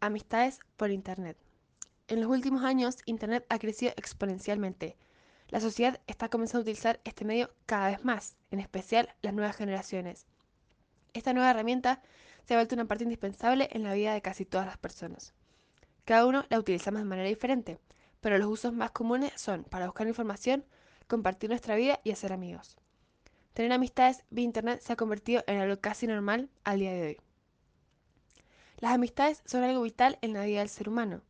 Amistades por Internet. En los últimos años, Internet ha crecido exponencialmente. La sociedad está comenzando a utilizar este medio cada vez más, en especial las nuevas generaciones. Esta nueva herramienta se ha vuelto una parte indispensable en la vida de casi todas las personas. Cada uno la utilizamos de manera diferente, pero los usos más comunes son para buscar información, compartir nuestra vida y hacer amigos. Tener amistades vía Internet se ha convertido en algo casi normal al día de hoy. Las amistades son algo vital en la vida del ser humano.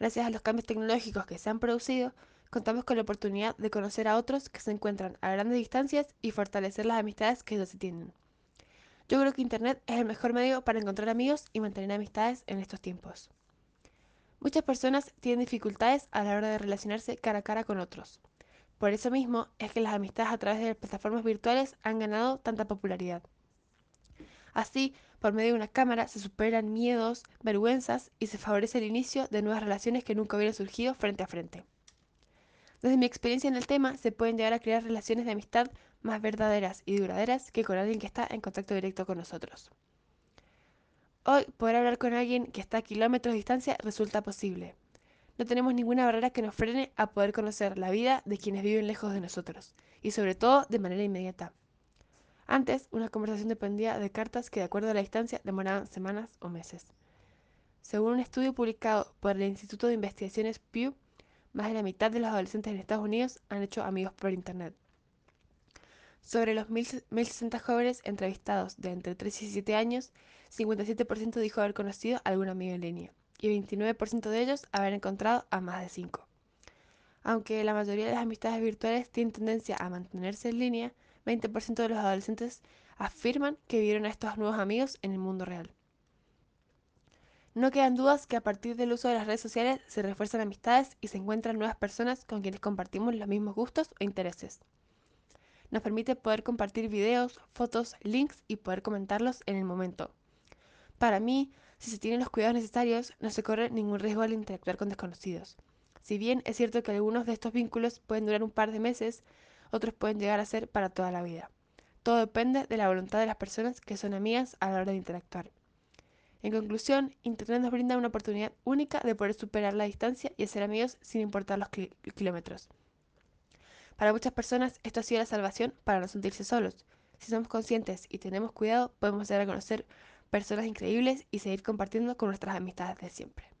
Gracias a los cambios tecnológicos que se han producido, contamos con la oportunidad de conocer a otros que se encuentran a grandes distancias y fortalecer las amistades que ya se tienen. Yo creo que Internet es el mejor medio para encontrar amigos y mantener amistades en estos tiempos. Muchas personas tienen dificultades a la hora de relacionarse cara a cara con otros. Por eso mismo es que las amistades a través de las plataformas virtuales han ganado tanta popularidad. Así, por medio de una cámara se superan miedos, vergüenzas y se favorece el inicio de nuevas relaciones que nunca hubieran surgido frente a frente. Desde mi experiencia en el tema, se pueden llegar a crear relaciones de amistad más verdaderas y duraderas que con alguien que está en contacto directo con nosotros. Hoy, poder hablar con alguien que está a kilómetros de distancia resulta posible. No tenemos ninguna barrera que nos frene a poder conocer la vida de quienes viven lejos de nosotros, y sobre todo de manera inmediata. Antes, una conversación dependía de cartas que, de acuerdo a la distancia, demoraban semanas o meses. Según un estudio publicado por el Instituto de Investigaciones Pew, más de la mitad de los adolescentes en Estados Unidos han hecho amigos por Internet. Sobre los 1.060 jóvenes entrevistados de entre 3 y 17 años, 57% dijo haber conocido a algún amigo en línea, y 29% de ellos haber encontrado a más de 5. Aunque la mayoría de las amistades virtuales tienen tendencia a mantenerse en línea, 20% de los adolescentes afirman que vieron a estos nuevos amigos en el mundo real. No quedan dudas que a partir del uso de las redes sociales se refuerzan amistades y se encuentran nuevas personas con quienes compartimos los mismos gustos e intereses. Nos permite poder compartir videos, fotos, links y poder comentarlos en el momento. Para mí, si se tienen los cuidados necesarios, no se corre ningún riesgo al interactuar con desconocidos. Si bien es cierto que algunos de estos vínculos pueden durar un par de meses, otros pueden llegar a ser para toda la vida. Todo depende de la voluntad de las personas que son amigas a la hora de interactuar. En conclusión, Internet nos brinda una oportunidad única de poder superar la distancia y hacer amigos sin importar los kilómetros. Para muchas personas esto ha sido la salvación para no sentirse solos. Si somos conscientes y tenemos cuidado, podemos llegar a conocer personas increíbles y seguir compartiendo con nuestras amistades de siempre.